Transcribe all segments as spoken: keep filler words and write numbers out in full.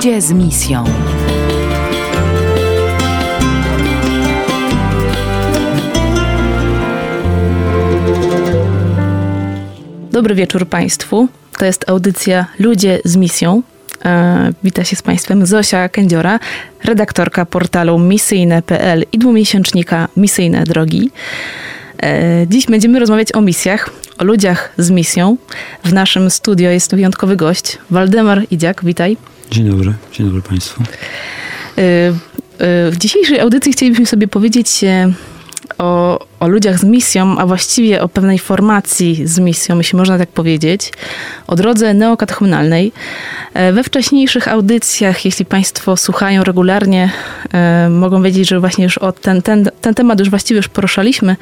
Ludzie z misją. Dobry wieczór Państwu. To jest audycja Ludzie z misją. E, wita się z Państwem Zosia Kędziora, redaktorka portalu misyjne kropka pe el i dwumiesięcznika Misyjne Drogi. E, dziś będziemy rozmawiać o misjach, o ludziach z misją. W naszym studio jest wyjątkowy gość, Waldemar Idziak. Witaj. Dzień dobry. Dzień dobry Państwu. E, e, w dzisiejszej audycji chcielibyśmy sobie powiedzieć e, O, o ludziach z misją, a właściwie o pewnej formacji z misją, jeśli można tak powiedzieć, o drodze neokatechumenalnej. We wcześniejszych audycjach, jeśli Państwo słuchają regularnie, e, mogą wiedzieć, że właśnie już o ten, ten, ten temat już właściwie już poruszaliśmy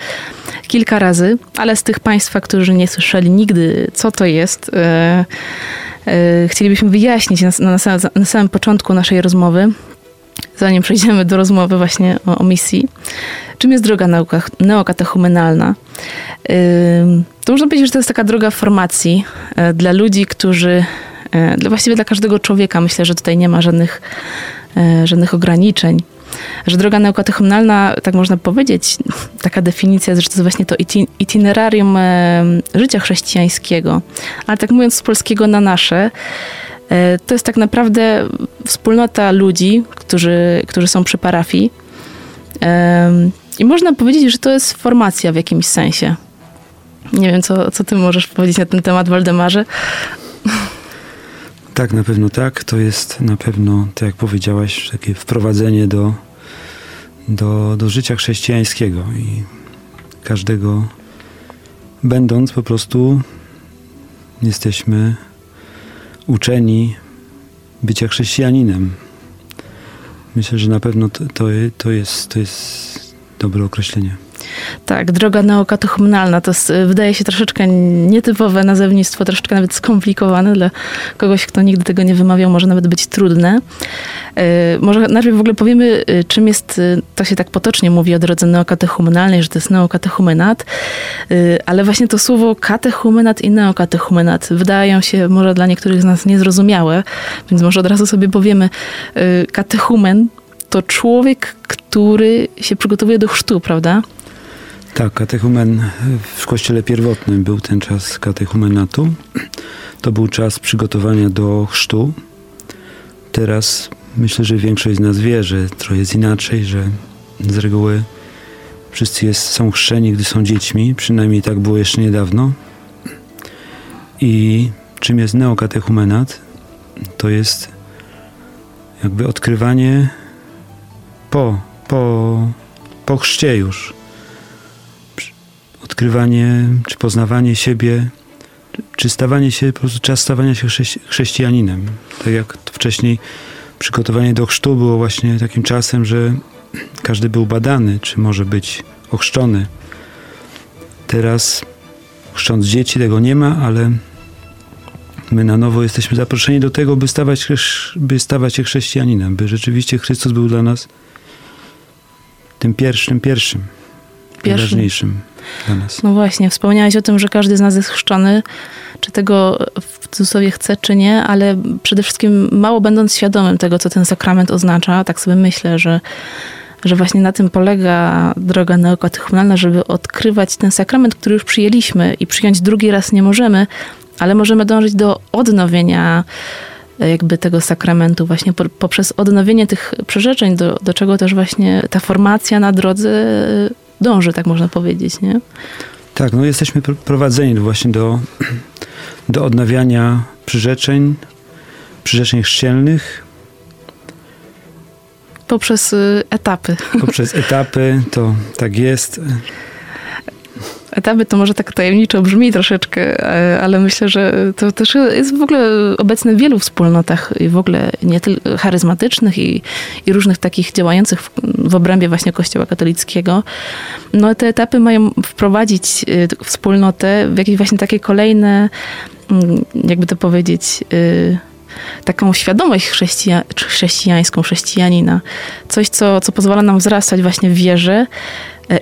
kilka razy, ale z tych Państwa, którzy nie słyszeli nigdy, co to jest, e, e, chcielibyśmy wyjaśnić na, na, na samym początku naszej rozmowy, zanim przejdziemy do rozmowy właśnie o, o misji. Czym jest droga neokatechumenalna? To można powiedzieć, że to jest taka droga formacji dla ludzi, którzy, właściwie dla każdego człowieka, myślę, że tutaj nie ma żadnych, żadnych ograniczeń. Że droga neokatechumenalna, tak można powiedzieć, taka definicja, że to jest właśnie to itinerarium życia chrześcijańskiego, ale tak mówiąc z polskiego na nasze, to jest tak naprawdę wspólnota ludzi, którzy, którzy są przy parafii. I można powiedzieć, że to jest formacja w jakimś sensie. Nie wiem, co, co ty możesz powiedzieć na ten temat, Waldemarze? Tak, na pewno tak. To jest na pewno, tak jak powiedziałaś, takie wprowadzenie do, do, do życia chrześcijańskiego i każdego, będąc po prostu, jesteśmy uczeni bycia chrześcijaninem. Myślę, że na pewno to, to, jest, to jest dobre określenie. Tak, droga neokatechumenalna to jest, wydaje się troszeczkę nietypowe nazewnictwo, troszeczkę nawet skomplikowane dla kogoś, kto nigdy tego nie wymawiał, może nawet być trudne. Yy, może najpierw w ogóle powiemy, czym jest, to się tak potocznie mówi o drodze neokatechumenalnej, że to jest neokatechumenat, yy, ale właśnie to słowo katechumenat i neokatechumenat wydają się może dla niektórych z nas niezrozumiałe, więc może od razu sobie powiemy, yy, katechumen to człowiek, który się przygotowuje do chrztu, prawda? Tak, katechumen w kościele pierwotnym był ten czas katechumenatu. To był czas przygotowania do chrztu. Teraz myślę, że większość z nas wie, że trochę jest inaczej, że z reguły wszyscy jest, są chrzczeni, gdy są dziećmi. Przynajmniej tak było jeszcze niedawno. I czym jest neokatechumenat? To jest jakby odkrywanie po, po, po chrzcie już. Odkrywanie, czy poznawanie siebie, czy stawanie się, po prostu czas stawania się chrześcijaninem. Tak jak wcześniej przygotowanie do chrztu było właśnie takim czasem, że każdy był badany, czy może być ochrzczony. Teraz chrzcząc dzieci tego nie ma, ale my na nowo jesteśmy zaproszeni do tego, by stawać, by stawać się chrześcijaninem, by rzeczywiście Chrystus był dla nas tym pierwszym, pierwszym. Najważniejszym dla nas. No właśnie, wspomniałeś o tym, że każdy z nas jest chrzczony, czy tego w cudzysłowie chce, czy nie, ale przede wszystkim mało będąc świadomym tego, co ten sakrament oznacza, tak sobie myślę, że, że właśnie na tym polega droga neokatechumenalna, żeby odkrywać ten sakrament, który już przyjęliśmy i przyjąć drugi raz nie możemy, ale możemy dążyć do odnowienia jakby tego sakramentu właśnie poprzez odnowienie tych przyrzeczeń, do, do czego też właśnie ta formacja na drodze dąży, tak można powiedzieć, nie? Tak, no jesteśmy prowadzeni właśnie do, do odnawiania przyrzeczeń, przyrzeczeń chrzcielnych. Poprzez etapy. Poprzez etapy, to tak jest. Etapy to może tak tajemniczo brzmi troszeczkę, ale myślę, że to też jest w ogóle obecne w wielu wspólnotach i w ogóle nie tylko charyzmatycznych i, i różnych takich działających w, w obrębie właśnie Kościoła katolickiego. No te etapy mają wprowadzić wspólnotę w jakieś właśnie takie kolejne, jakby to powiedzieć, taką świadomość chrześcija, chrześcijańską, chrześcijanina. Coś, co, co pozwala nam wzrastać właśnie w wierze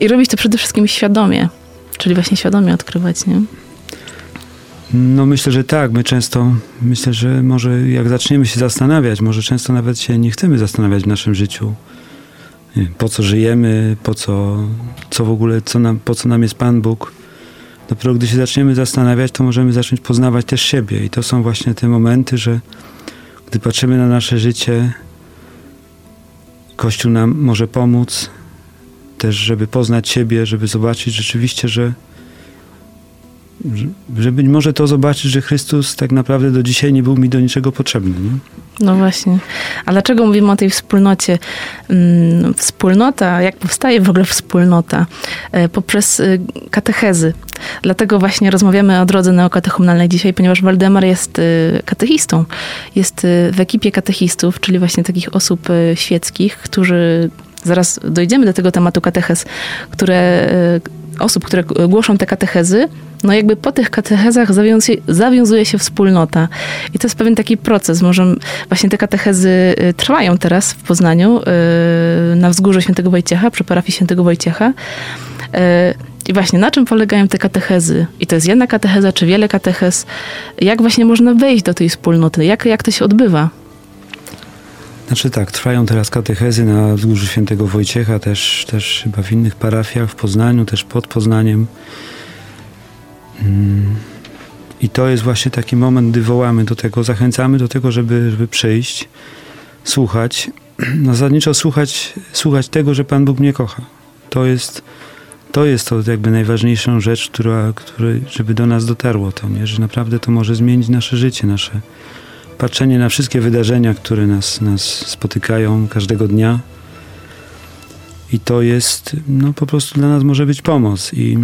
i robić to przede wszystkim świadomie. Czyli właśnie świadomie odkrywać, nie? No myślę, że tak. My często, myślę, że może jak zaczniemy się zastanawiać, może często nawet się nie chcemy zastanawiać w naszym życiu. Nie wiem, po co żyjemy, po co, co w ogóle, co nam, po co nam jest Pan Bóg. Dopiero gdy się zaczniemy zastanawiać, to możemy zacząć poznawać też siebie. I to są właśnie te momenty, że gdy patrzymy na nasze życie, Kościół nam może pomóc też, żeby poznać siebie, żeby zobaczyć rzeczywiście, że że być może to zobaczyć, że Chrystus tak naprawdę do dzisiaj nie był mi do niczego potrzebny. Nie? No właśnie. A dlaczego mówimy o tej wspólnocie? Wspólnota, jak powstaje w ogóle wspólnota? Poprzez katechezy. Dlatego właśnie rozmawiamy o drodze neokatechumenalnej dzisiaj, ponieważ Waldemar jest katechistą. Jest w ekipie katechistów, czyli właśnie takich osób świeckich, którzy, zaraz dojdziemy do tego tematu katechez, które osób, które głoszą te katechezy, no jakby po tych katechezach zawiązuje, zawiązuje się wspólnota. I to jest pewien taki proces. Może właśnie te katechezy trwają teraz w Poznaniu na Wzgórzu Świętego Wojciecha, przy parafii Świętego Wojciecha. I właśnie na czym polegają te katechezy? I to jest jedna katecheza, czy wiele katechez? Jak właśnie można wejść do tej wspólnoty? Jak, jak to się odbywa? Znaczy tak, trwają teraz katechezy na Wzgórzu Świętego Wojciecha, też, też chyba w innych parafiach w Poznaniu, też pod Poznaniem. I to jest właśnie taki moment, gdy wołamy do tego, zachęcamy do tego, żeby, żeby przyjść, słuchać. No zasadniczo słuchać, słuchać tego, że Pan Bóg mnie kocha. To jest to, jest to jakby najważniejszą rzecz, która, który, żeby do nas dotarło to, nie? Że naprawdę to może zmienić nasze życie, nasze patrzenie na wszystkie wydarzenia, które nas, nas spotykają każdego dnia. I to jest, no po prostu dla nas może być pomoc. I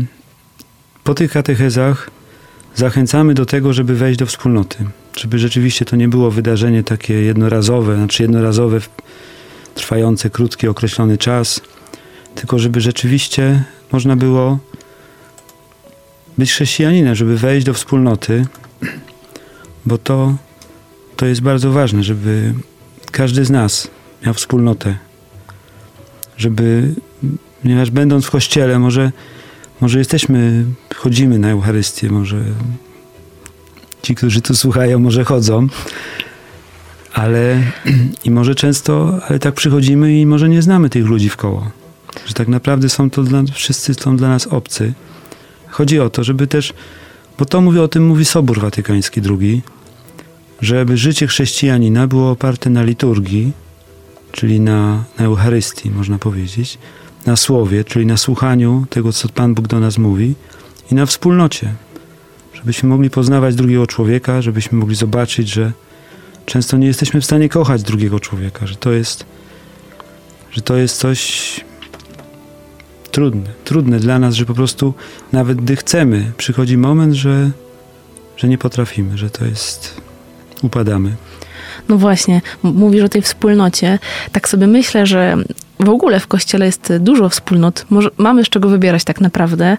po tych katechezach zachęcamy do tego, żeby wejść do wspólnoty. Żeby rzeczywiście to nie było wydarzenie takie jednorazowe, znaczy jednorazowe, trwające krótki, określony czas, tylko żeby rzeczywiście można było być chrześcijaninem, żeby wejść do wspólnoty, bo to, to jest bardzo ważne, żeby każdy z nas miał wspólnotę. Żeby, ponieważ będąc w kościele, może Może jesteśmy, chodzimy na Eucharystię, może ci, którzy tu słuchają, może chodzą, ale i może często, ale tak przychodzimy i może nie znamy tych ludzi w koło. Że tak naprawdę są to dla, wszyscy są dla nas obcy. Chodzi o to, żeby też, bo to mówi, o tym mówi Sobór Watykański drugi, żeby życie chrześcijanina było oparte na liturgii, czyli na, na Eucharystii, można powiedzieć, na słowie, czyli na słuchaniu tego, co Pan Bóg do nas mówi, i na wspólnocie. Żebyśmy mogli poznawać drugiego człowieka, żebyśmy mogli zobaczyć, że często nie jesteśmy w stanie kochać drugiego człowieka, że to jest, że to jest coś trudne, trudne dla nas, że po prostu nawet gdy chcemy, przychodzi moment, że, że nie potrafimy, że to jest, upadamy. No właśnie, mówisz o tej wspólnocie. Tak sobie myślę, że w ogóle w Kościele jest dużo wspólnot. Może mamy z czego wybierać tak naprawdę.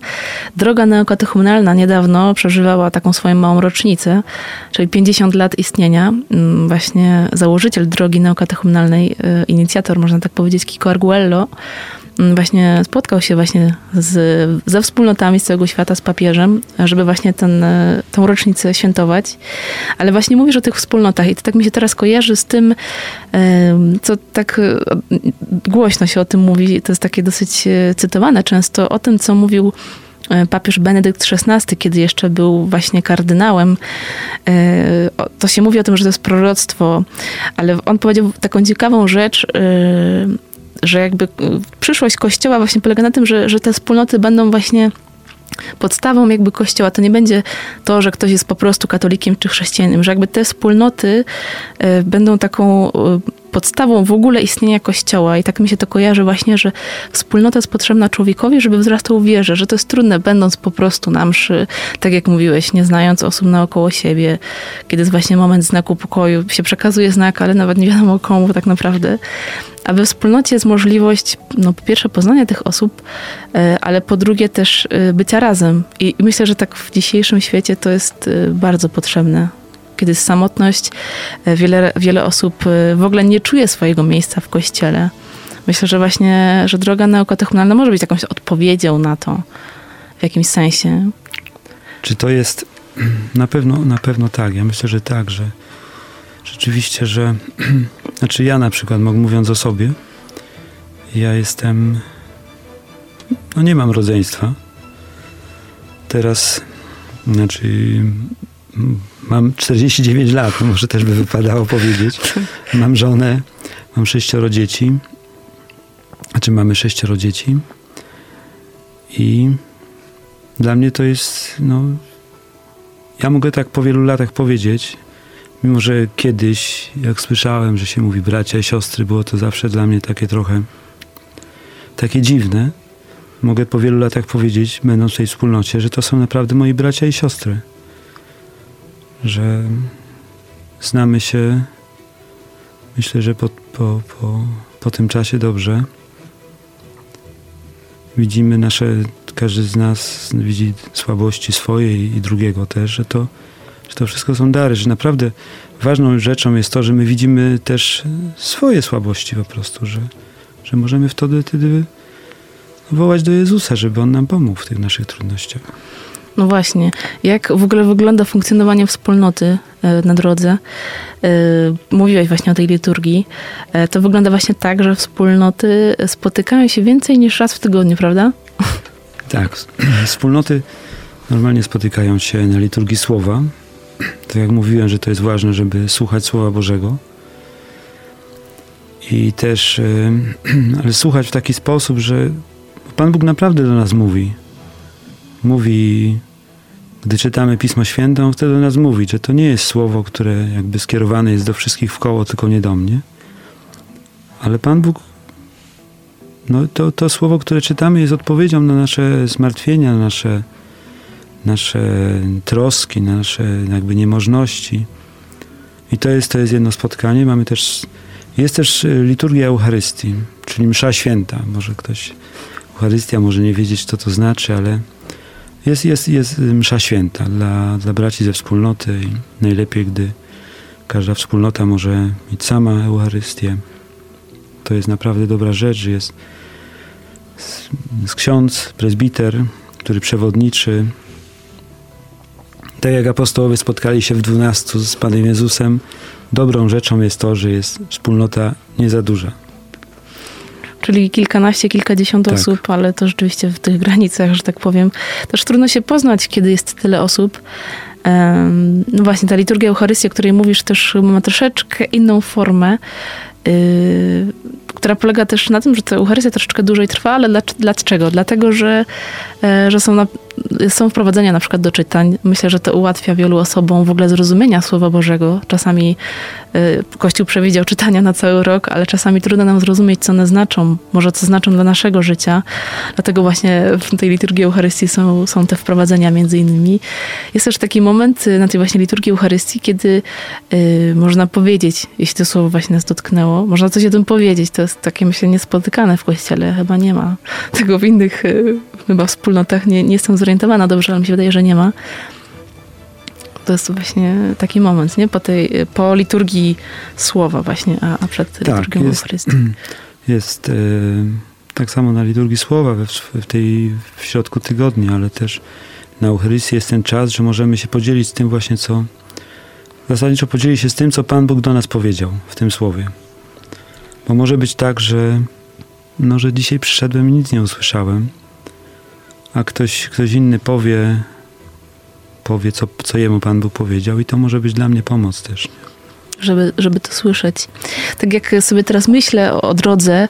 Droga neokatechumenalna niedawno przeżywała taką swoją małą rocznicę, czyli pięćdziesiąt lat istnienia. Właśnie założyciel Drogi Neokatechumenalnej, inicjator, można tak powiedzieć, Kiko Arguello, właśnie spotkał się właśnie z, ze wspólnotami z całego świata, z papieżem, żeby właśnie ten, tą rocznicę świętować. Ale właśnie mówisz o tych wspólnotach i to tak mi się teraz kojarzy z tym, co tak głośno się o tym mówi, to jest takie dosyć cytowane często, o tym, co mówił papież Benedykt szesnasty, kiedy jeszcze był właśnie kardynałem. To się mówi o tym, że to jest proroctwo, ale on powiedział taką ciekawą rzecz, że jakby przyszłość Kościoła właśnie polega na tym, że, że te wspólnoty będą właśnie podstawą jakby Kościoła. To nie będzie to, że ktoś jest po prostu katolikiem czy chrześcijaninem, że jakby te wspólnoty będą taką podstawą w ogóle istnienia Kościoła. I tak mi się to kojarzy właśnie, że wspólnota jest potrzebna człowiekowi, żeby wzrastał w wierze, że to jest trudne, będąc po prostu na mszy, tak jak mówiłeś, nie znając osób naokoło siebie, kiedy jest właśnie moment znaku pokoju, się przekazuje znak, ale nawet nie wiadomo komu tak naprawdę. A we wspólnocie jest możliwość, no po pierwsze poznania tych osób, ale po drugie też bycia razem. I myślę, że tak w dzisiejszym świecie to jest bardzo potrzebne. Kiedy jest samotność, wiele, wiele osób w ogóle nie czuje swojego miejsca w Kościele. Myślę, że właśnie, że droga neokatechumenalna może być jakąś odpowiedzią na to w jakimś sensie. Czy to jest, Na pewno, na pewno tak. Ja myślę, że tak, że rzeczywiście, że... Znaczy ja na przykład, mówiąc o sobie, ja jestem... No nie mam rodzeństwa. Teraz... Znaczy... Mam czterdzieści dziewięć lat, może też by wypadało powiedzieć. Mam żonę, mam sześcioro dzieci. Znaczy mamy sześcioro dzieci. I dla mnie to jest... no. Ja mogę tak po wielu latach powiedzieć, mimo że kiedyś, jak słyszałem, że się mówi bracia i siostry, było to zawsze dla mnie takie trochę, takie dziwne. Mogę po wielu latach powiedzieć, będąc w tej wspólnocie, że to są naprawdę moi bracia i siostry. Że znamy się, myślę, że po, po, po, po tym czasie dobrze. Widzimy nasze... Każdy z nas widzi słabości swoje i drugiego też, że to, że to wszystko są dary, że naprawdę ważną rzeczą jest to, że my widzimy też swoje słabości po prostu, że, że możemy wtedy, wtedy wołać do Jezusa, żeby On nam pomógł w tych naszych trudnościach. No właśnie. Jak w ogóle wygląda funkcjonowanie wspólnoty na drodze? Mówiłeś właśnie o tej liturgii. To wygląda właśnie tak, że wspólnoty spotykają się więcej niż raz w tygodniu, prawda? Tak, wspólnoty normalnie spotykają się na liturgii Słowa. Tak jak mówiłem, że to jest ważne, żeby słuchać Słowa Bożego. I też, ale słuchać w taki sposób, że Pan Bóg naprawdę do nas mówi. Mówi, gdy czytamy Pismo Święte, On wtedy do nas mówi, że to nie jest słowo, które jakby skierowane jest do wszystkich wkoło, tylko nie do mnie. Ale Pan Bóg, no to, to słowo, które czytamy, jest odpowiedzią na nasze zmartwienia, na nasze, nasze troski, na nasze jakby niemożności. I to jest, to jest jedno spotkanie. Mamy też, jest też liturgia Eucharystii, czyli msza święta. Może ktoś, Eucharystia może nie wiedzieć, co to znaczy, ale jest, jest, jest msza święta dla, dla braci ze wspólnoty. I najlepiej, gdy każda wspólnota może mieć sama Eucharystię. To jest naprawdę dobra rzecz. Jest, jest ksiądz, prezbiter, który przewodniczy. Tak jak apostołowie spotkali się w dwunastu z Panem Jezusem, dobrą rzeczą jest to, że jest wspólnota nie za duża. Czyli kilkanaście, kilkadziesiąt tak. osób, ale to rzeczywiście w tych granicach, że tak powiem. Też trudno się poznać, kiedy jest tyle osób. No właśnie, ta liturgia Eucharystii, o której mówisz, też ma troszeczkę inną formę, yy, która polega też na tym, że ta Eucharystia troszeczkę dłużej trwa, ale dlaczego? Dlatego, że, yy, że są, na, są wprowadzenia na przykład do czytań. Myślę, że to ułatwia wielu osobom w ogóle zrozumienia Słowa Bożego. Czasami yy, Kościół przewidział czytania na cały rok, ale czasami trudno nam zrozumieć, co one znaczą, może co znaczą dla naszego życia. Dlatego właśnie w tej liturgii Eucharystii są, są te wprowadzenia między innymi. Jest też taki moment, moment na tej właśnie liturgii Eucharystii, kiedy y, można powiedzieć, jeśli to słowo właśnie nas dotknęło, można coś o tym powiedzieć. To jest takie, myślę, niespotykane w Kościele. Chyba nie ma tego w innych y, chyba wspólnotach. Nie, nie jestem zorientowana dobrze, ale mi się wydaje, że nie ma. To jest właśnie taki moment, nie? Po tej, po liturgii słowa właśnie, a, a przed tak, liturgią jest, Eucharystii. Jest y, tak samo na liturgii słowa w, w tej w środku tygodnia, ale też na Eucharystii jest ten czas, że możemy się podzielić z tym właśnie, co... Zasadniczo podzielić się z tym, co Pan Bóg do nas powiedział w tym Słowie. Bo może być tak, że no, że dzisiaj przyszedłem i nic nie usłyszałem, a ktoś, ktoś inny powie, powie co, co jemu Pan Bóg powiedział i to może być dla mnie pomoc też. Żeby, żeby to słyszeć. Tak jak sobie teraz myślę o, o drodze,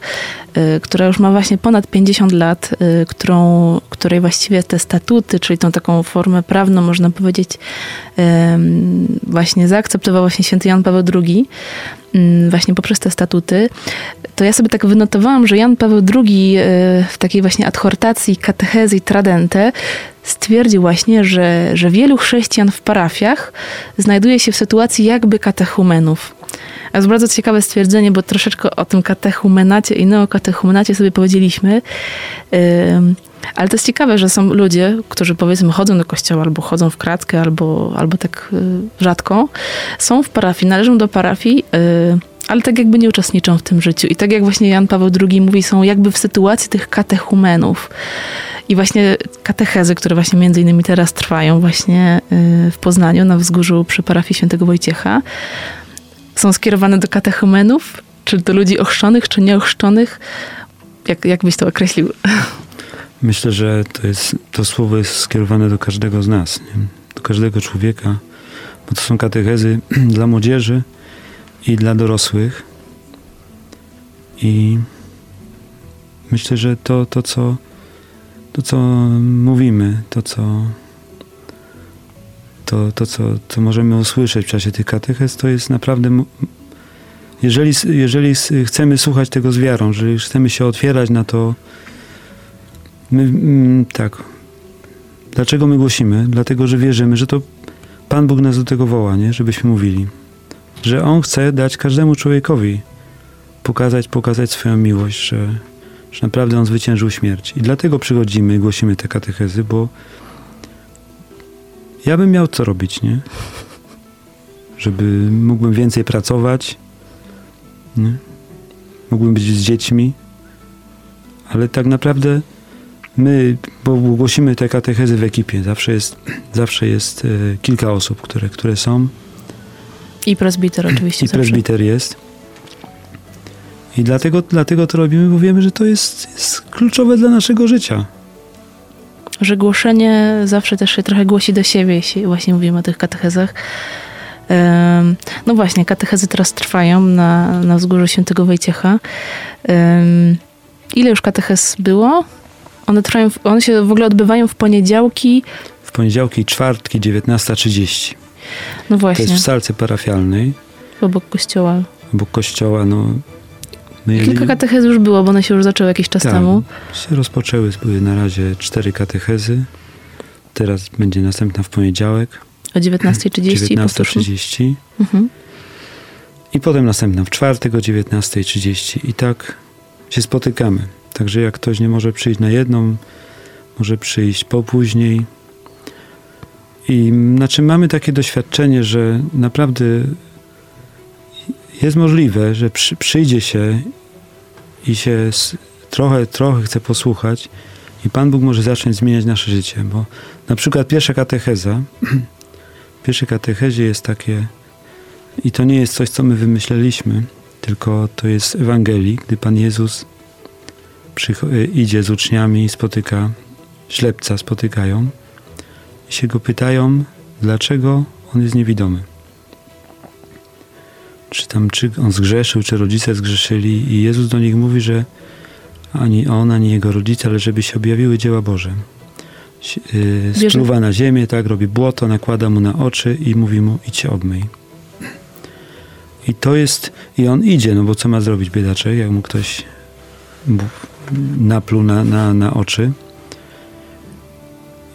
y, która już ma właśnie ponad pięćdziesiąt lat, y, którą, której właściwie te statuty, czyli tą taką formę prawną, można powiedzieć, y, właśnie zaakceptował właśnie święty Jan Paweł drugi, y, właśnie poprzez te statuty, to ja sobie tak wynotowałam, że Jan Paweł drugi y, w takiej właśnie adhortacji Catechesi Tradendae stwierdził właśnie, że, że wielu chrześcijan w parafiach znajduje się w sytuacji jakby katechumenów. A jest bardzo ciekawe stwierdzenie, bo troszeczkę o tym katechumenacie i neokatechumenacie sobie powiedzieliśmy. Yy, ale to jest ciekawe, że są ludzie, którzy powiedzmy chodzą do kościoła, albo chodzą w kratkę, albo, albo tak yy, rzadko. Są w parafii, należą do parafii, yy, ale tak jakby nie uczestniczą w tym życiu. I tak jak właśnie Jan Paweł drugi mówi, są jakby w sytuacji tych katechumenów. I właśnie katechezy, które właśnie między innymi teraz trwają właśnie w Poznaniu na Wzgórzu przy parafii Świętego Wojciecha, są skierowane do katechumenów, czy do ludzi ochrzczonych, czy nieochrzczonych? Jak, jak byś to określił? Myślę, że to, jest, to słowo jest skierowane do każdego z nas, nie? Do każdego człowieka, bo to są katechezy dla młodzieży i dla dorosłych. I myślę, że to, to, co, to co mówimy, to, co, to, to co, co możemy usłyszeć w czasie tych katechez, to jest naprawdę... Jeżeli, jeżeli chcemy słuchać tego z wiarą, jeżeli chcemy się otwierać na to, my, tak. Dlaczego my głosimy? Dlatego, że wierzymy, że to Pan Bóg nas do tego woła, nie? Żebyśmy mówili. Że On chce dać każdemu człowiekowi pokazać, pokazać swoją miłość, że, że naprawdę On zwyciężył śmierć. I dlatego przychodzimy i głosimy te katechezy, bo ja bym miał co robić, nie? Żeby mógłbym więcej pracować, nie? Mógłbym być z dziećmi, ale tak naprawdę my, bo głosimy te katechezy w ekipie, zawsze jest, zawsze jest y, kilka osób, które, które są. I prezbiter oczywiście. I prezbiter jest. I dlatego, dlatego to robimy, bo wiemy, że to jest, jest kluczowe dla naszego życia. Że głoszenie zawsze też się trochę głosi do siebie, jeśli właśnie mówimy o tych katechezach. No właśnie, katechezy teraz trwają na, na Wzgórzu Świętego Wojciecha. Ile już katechez było? One, trwają, one się w ogóle odbywają w poniedziałki. W poniedziałki, czwartki, dziewiętnasta trzydzieści. No właśnie. To jest w salce parafialnej. Obok kościoła. Obok kościoła, no... Mieli... Kilka katechez już było, bo one się już zaczęły jakiś czas tak, temu. Się rozpoczęły, były na razie cztery katechezy. Teraz będzie następna w poniedziałek. O dziewiętnasta trzydzieści. dziewiętnasta trzydzieści. Mhm. I potem następna w czwartek o dziewiętnasta trzydzieści. I tak się spotykamy. Także jak ktoś nie może przyjść na jedną, może przyjść po później. I znaczy mamy takie doświadczenie, że naprawdę jest możliwe, że przy, przyjdzie się i się trochę, trochę chce posłuchać i Pan Bóg może zacząć zmieniać nasze życie, bo na przykład pierwsza katecheza, w pierwszej katechezie jest takie, i to nie jest coś, co my wymyśleliśmy, tylko to jest z Ewangelii, gdy Pan Jezus przycho- idzie z uczniami i spotyka ślepca, spotykają i się go pytają, dlaczego on jest niewidomy. Czy tam, czy on zgrzeszył, czy rodzice zgrzeszyli i Jezus do nich mówi, że ani on, ani jego rodzice, ale żeby się objawiły dzieła Boże. Spluwa na ziemię, tak, robi błoto, nakłada mu na oczy i mówi mu, idź się obmyj. I to jest, i on idzie, no bo co ma zrobić biedaczek, jak mu ktoś napluł na, na, na oczy.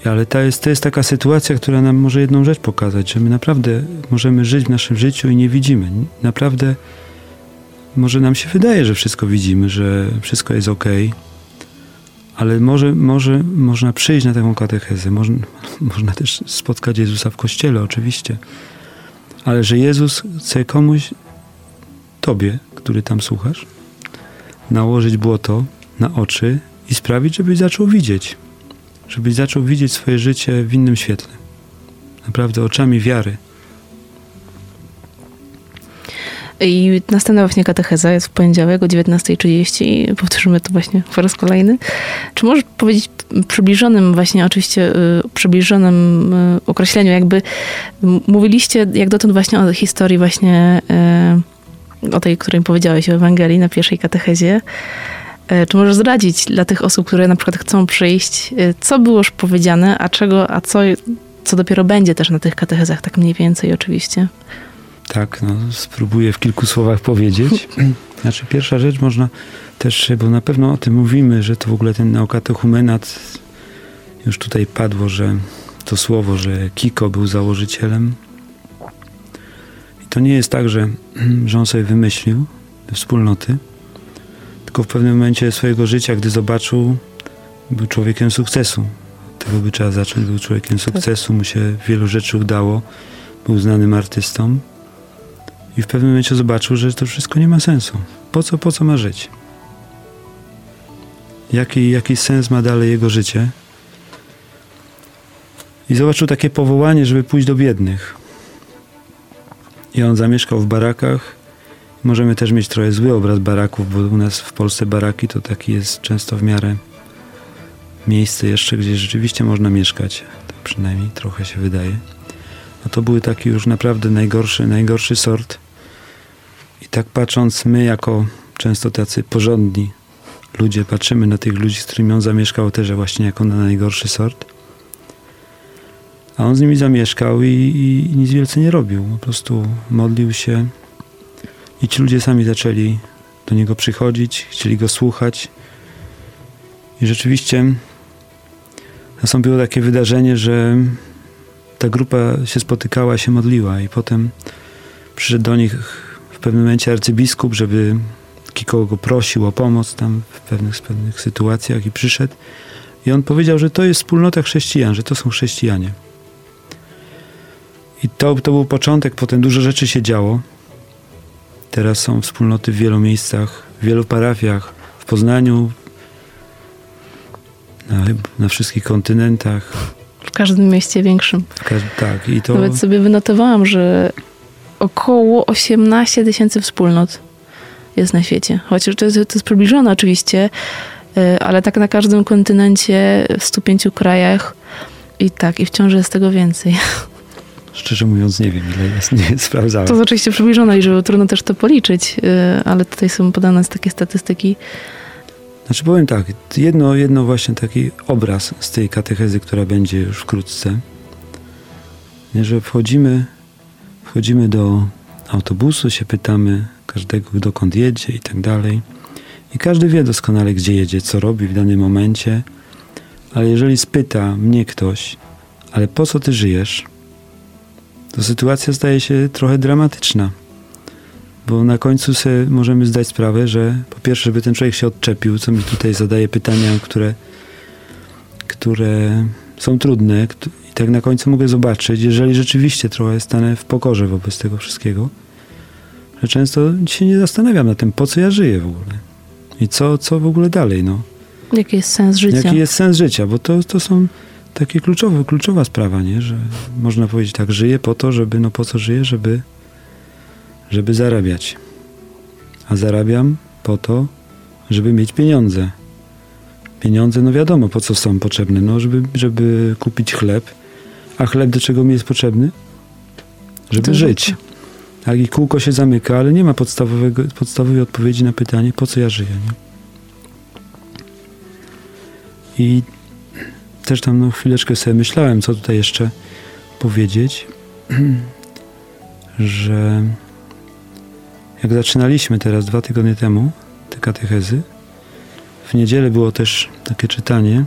Ale to jest, to jest taka sytuacja, która nam może jedną rzecz pokazać, że my naprawdę możemy żyć w naszym życiu i nie widzimy. Naprawdę może nam się wydaje, że wszystko widzimy, że wszystko jest okej, ale może, może można przyjść na taką katechezę, można, można też spotkać Jezusa w kościele, oczywiście, ale że Jezus chce komuś, tobie, który tam słuchasz, nałożyć błoto na oczy i sprawić, żebyś zaczął widzieć, żebyś zaczął widzieć swoje życie w innym świetle. Naprawdę oczami wiary. I następna właśnie katecheza jest w poniedziałek o dziewiętnasta trzydzieści. Powtórzymy to właśnie po raz kolejny. Czy możesz powiedzieć przybliżonym właśnie, oczywiście przybliżonym określeniu, jakby mówiliście jak dotąd właśnie o historii właśnie, o tej, której powiedziałeś o Ewangelii na pierwszej katechezie. Czy możesz zdradzić dla tych osób, które na przykład chcą przyjść, co było już powiedziane, a czego, a co, co dopiero będzie też na tych katechezach, tak mniej więcej oczywiście? Tak, no, spróbuję w kilku słowach powiedzieć. Znaczy pierwsza rzecz można też, bo na pewno o tym mówimy, że to w ogóle ten neokatechumenat, już tutaj padło, że to słowo, że Kiko był założycielem. I to nie jest tak, że, że on sobie wymyślił wspólnoty, tylko w pewnym momencie swojego życia, gdy zobaczył, był człowiekiem sukcesu. Tego by trzeba zacząć, był człowiekiem sukcesu, mu się wielu rzeczy udało, był znanym artystą. I w pewnym momencie zobaczył, że to wszystko nie ma sensu. Po co, po co ma żyć? jaki, jaki sens ma dalej jego życie. I zobaczył takie powołanie, żeby pójść do biednych. I on zamieszkał w barakach. Możemy też mieć trochę zły obraz baraków, bo u nas w Polsce baraki to taki jest często w miarę miejsce jeszcze, gdzie rzeczywiście można mieszkać. Tak przynajmniej trochę się wydaje. No to były taki już naprawdę najgorszy, najgorszy sort. I tak patrząc, my jako często tacy porządni ludzie, patrzymy na tych ludzi, z którymi on zamieszkał też właśnie jako na najgorszy sort. A on z nimi zamieszkał i, i, i nic wielce nie robił. Po prostu modlił się i ci ludzie sami zaczęli do niego przychodzić, chcieli go słuchać. I rzeczywiście nastąpiło takie wydarzenie, że ta grupa się spotykała, się modliła i potem przyszedł do nich w pewnym momencie arcybiskup, żeby Kiko go prosił o pomoc tam w pewnych, w pewnych sytuacjach i przyszedł. I on powiedział, że to jest wspólnota chrześcijan, że to są chrześcijanie. I to, to był początek, potem dużo rzeczy się działo. Teraz są wspólnoty w wielu miejscach, w wielu parafiach, w Poznaniu, na, na wszystkich kontynentach. W każdym mieście większym. Każ- tak. I to... Nawet sobie wynotowałam, że około osiemnaście tysięcy wspólnot jest na świecie. Chociaż to jest, to jest przybliżone oczywiście, ale tak na każdym kontynencie, w stu pięciu krajach i tak, i wciąż jest tego więcej. Szczerze mówiąc nie wiem, ile jest, nie sprawdzałem. To jest oczywiście przybliżona liczba, trudno też to policzyć, ale tutaj są podane takie statystyki. Znaczy powiem tak, jedno, jedno właśnie taki obraz z tej katechezy, która będzie już wkrótce, że wchodzimy, wchodzimy do autobusu, się pytamy każdego, dokąd jedzie i tak dalej. I każdy wie doskonale, gdzie jedzie, co robi w danym momencie, ale jeżeli spyta mnie ktoś, ale po co ty żyjesz, to sytuacja staje się trochę dramatyczna, bo na końcu sobie możemy zdać sprawę, że po pierwsze, żeby ten człowiek się odczepił, co mi tutaj zadaje pytania, które, które są trudne i tak na końcu mogę zobaczyć, jeżeli rzeczywiście trochę stanę w pokorze wobec tego wszystkiego, że często się nie zastanawiam nad tym, po co ja żyję w ogóle. I co, co w ogóle dalej, no. Jaki jest sens życia. Jaki jest sens życia, bo to, to są takie kluczowe, kluczowa sprawa, nie, że można powiedzieć tak, żyję po to, żeby, no po co żyję, żeby, żeby zarabiać. A zarabiam po to, żeby mieć pieniądze. Pieniądze, no wiadomo, po co są potrzebne, no żeby, żeby kupić chleb. A chleb do czego mi jest potrzebny? Żeby to żyć. Życie. Tak, i kółko się zamyka, ale nie ma podstawowego, podstawowej odpowiedzi na pytanie, po co ja żyję. Nie? I też tam no, chwileczkę sobie myślałem, co tutaj jeszcze powiedzieć, że jak zaczynaliśmy teraz dwa tygodnie temu te katechezy, w niedzielę było też takie czytanie,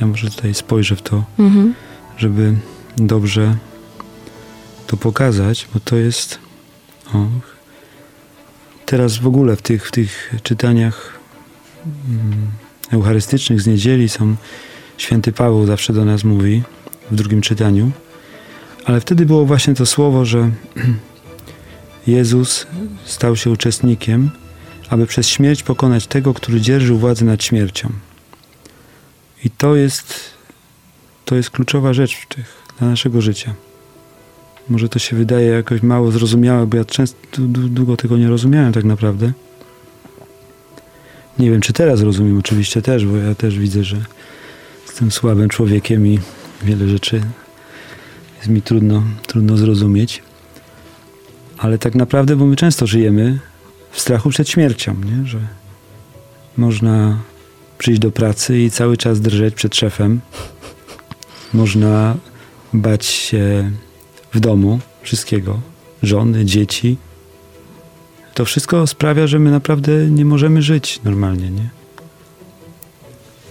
ja może tutaj spojrzę w to, mhm. żeby dobrze to pokazać, bo to jest... O. Teraz w ogóle w tych, w tych czytaniach mm, eucharystycznych z niedzieli są święty Paweł zawsze do nas mówi w drugim czytaniu, ale wtedy było właśnie to słowo, że Jezus stał się uczestnikiem, aby przez śmierć pokonać tego, który dzierżył władzę nad śmiercią. I to jest, to jest kluczowa rzecz w tych, dla naszego życia. Może to się wydaje jakoś mało zrozumiałe, bo ja często długo tego nie rozumiałem tak naprawdę. Nie wiem, czy teraz rozumiem oczywiście też, bo ja też widzę, że jestem słabym człowiekiem i wiele rzeczy jest mi trudno, trudno zrozumieć. Ale tak naprawdę, bo my często żyjemy w strachu przed śmiercią, nie? Że można przyjść do pracy i cały czas drżeć przed szefem. Można bać się... w domu, wszystkiego, żony, dzieci. To wszystko sprawia, że my naprawdę nie możemy żyć normalnie, nie?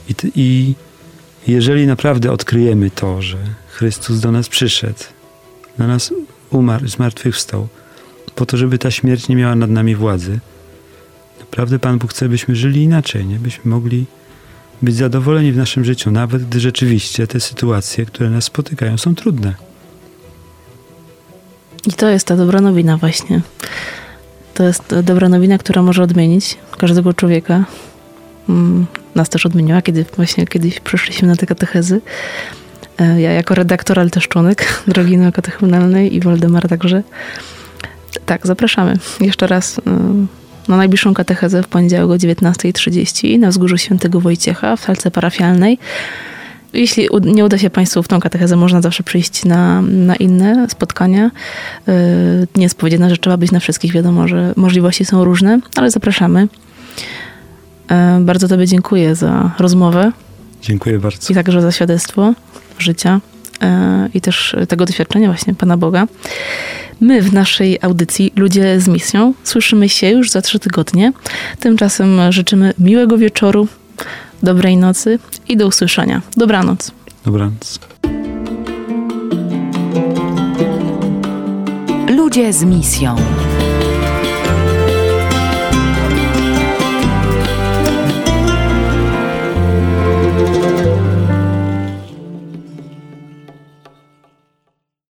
I, ty, i jeżeli naprawdę odkryjemy to, że Chrystus do nas przyszedł, na nas umarł, zmartwychwstał, po to, żeby ta śmierć nie miała nad nami władzy, naprawdę Pan Bóg chce, byśmy żyli inaczej, nie? Byśmy mogli być zadowoleni w naszym życiu, nawet gdy rzeczywiście te sytuacje, które nas spotykają, są trudne. I to jest ta dobra nowina właśnie. To jest dobra nowina, która może odmienić każdego człowieka. nas też odmieniła, kiedy właśnie kiedyś przeszliśmy na te katechezy. Ja jako redaktor, ale też członek Drogi Neokatechumenalnej i Waldemar także. Tak, zapraszamy jeszcze raz na najbliższą katechezę w poniedziałek o dziewiętnasta trzydzieści na Wzgórzu Świętego Wojciecha w salce parafialnej. Jeśli nie uda się Państwu w tą katechezę, można zawsze przyjść na, na inne spotkania. Nie jest powiedziane, że trzeba być na wszystkich. Wiadomo, że możliwości są różne, ale zapraszamy. Bardzo Tobie dziękuję za rozmowę. Dziękuję bardzo. I także za świadectwo życia i też tego doświadczenia właśnie Pana Boga. My w naszej audycji Ludzie z misją słyszymy się już za trzy tygodnie. Tymczasem życzymy miłego wieczoru, dobrej nocy i do usłyszenia. Dobranoc. Dobranoc. Ludzie z misją.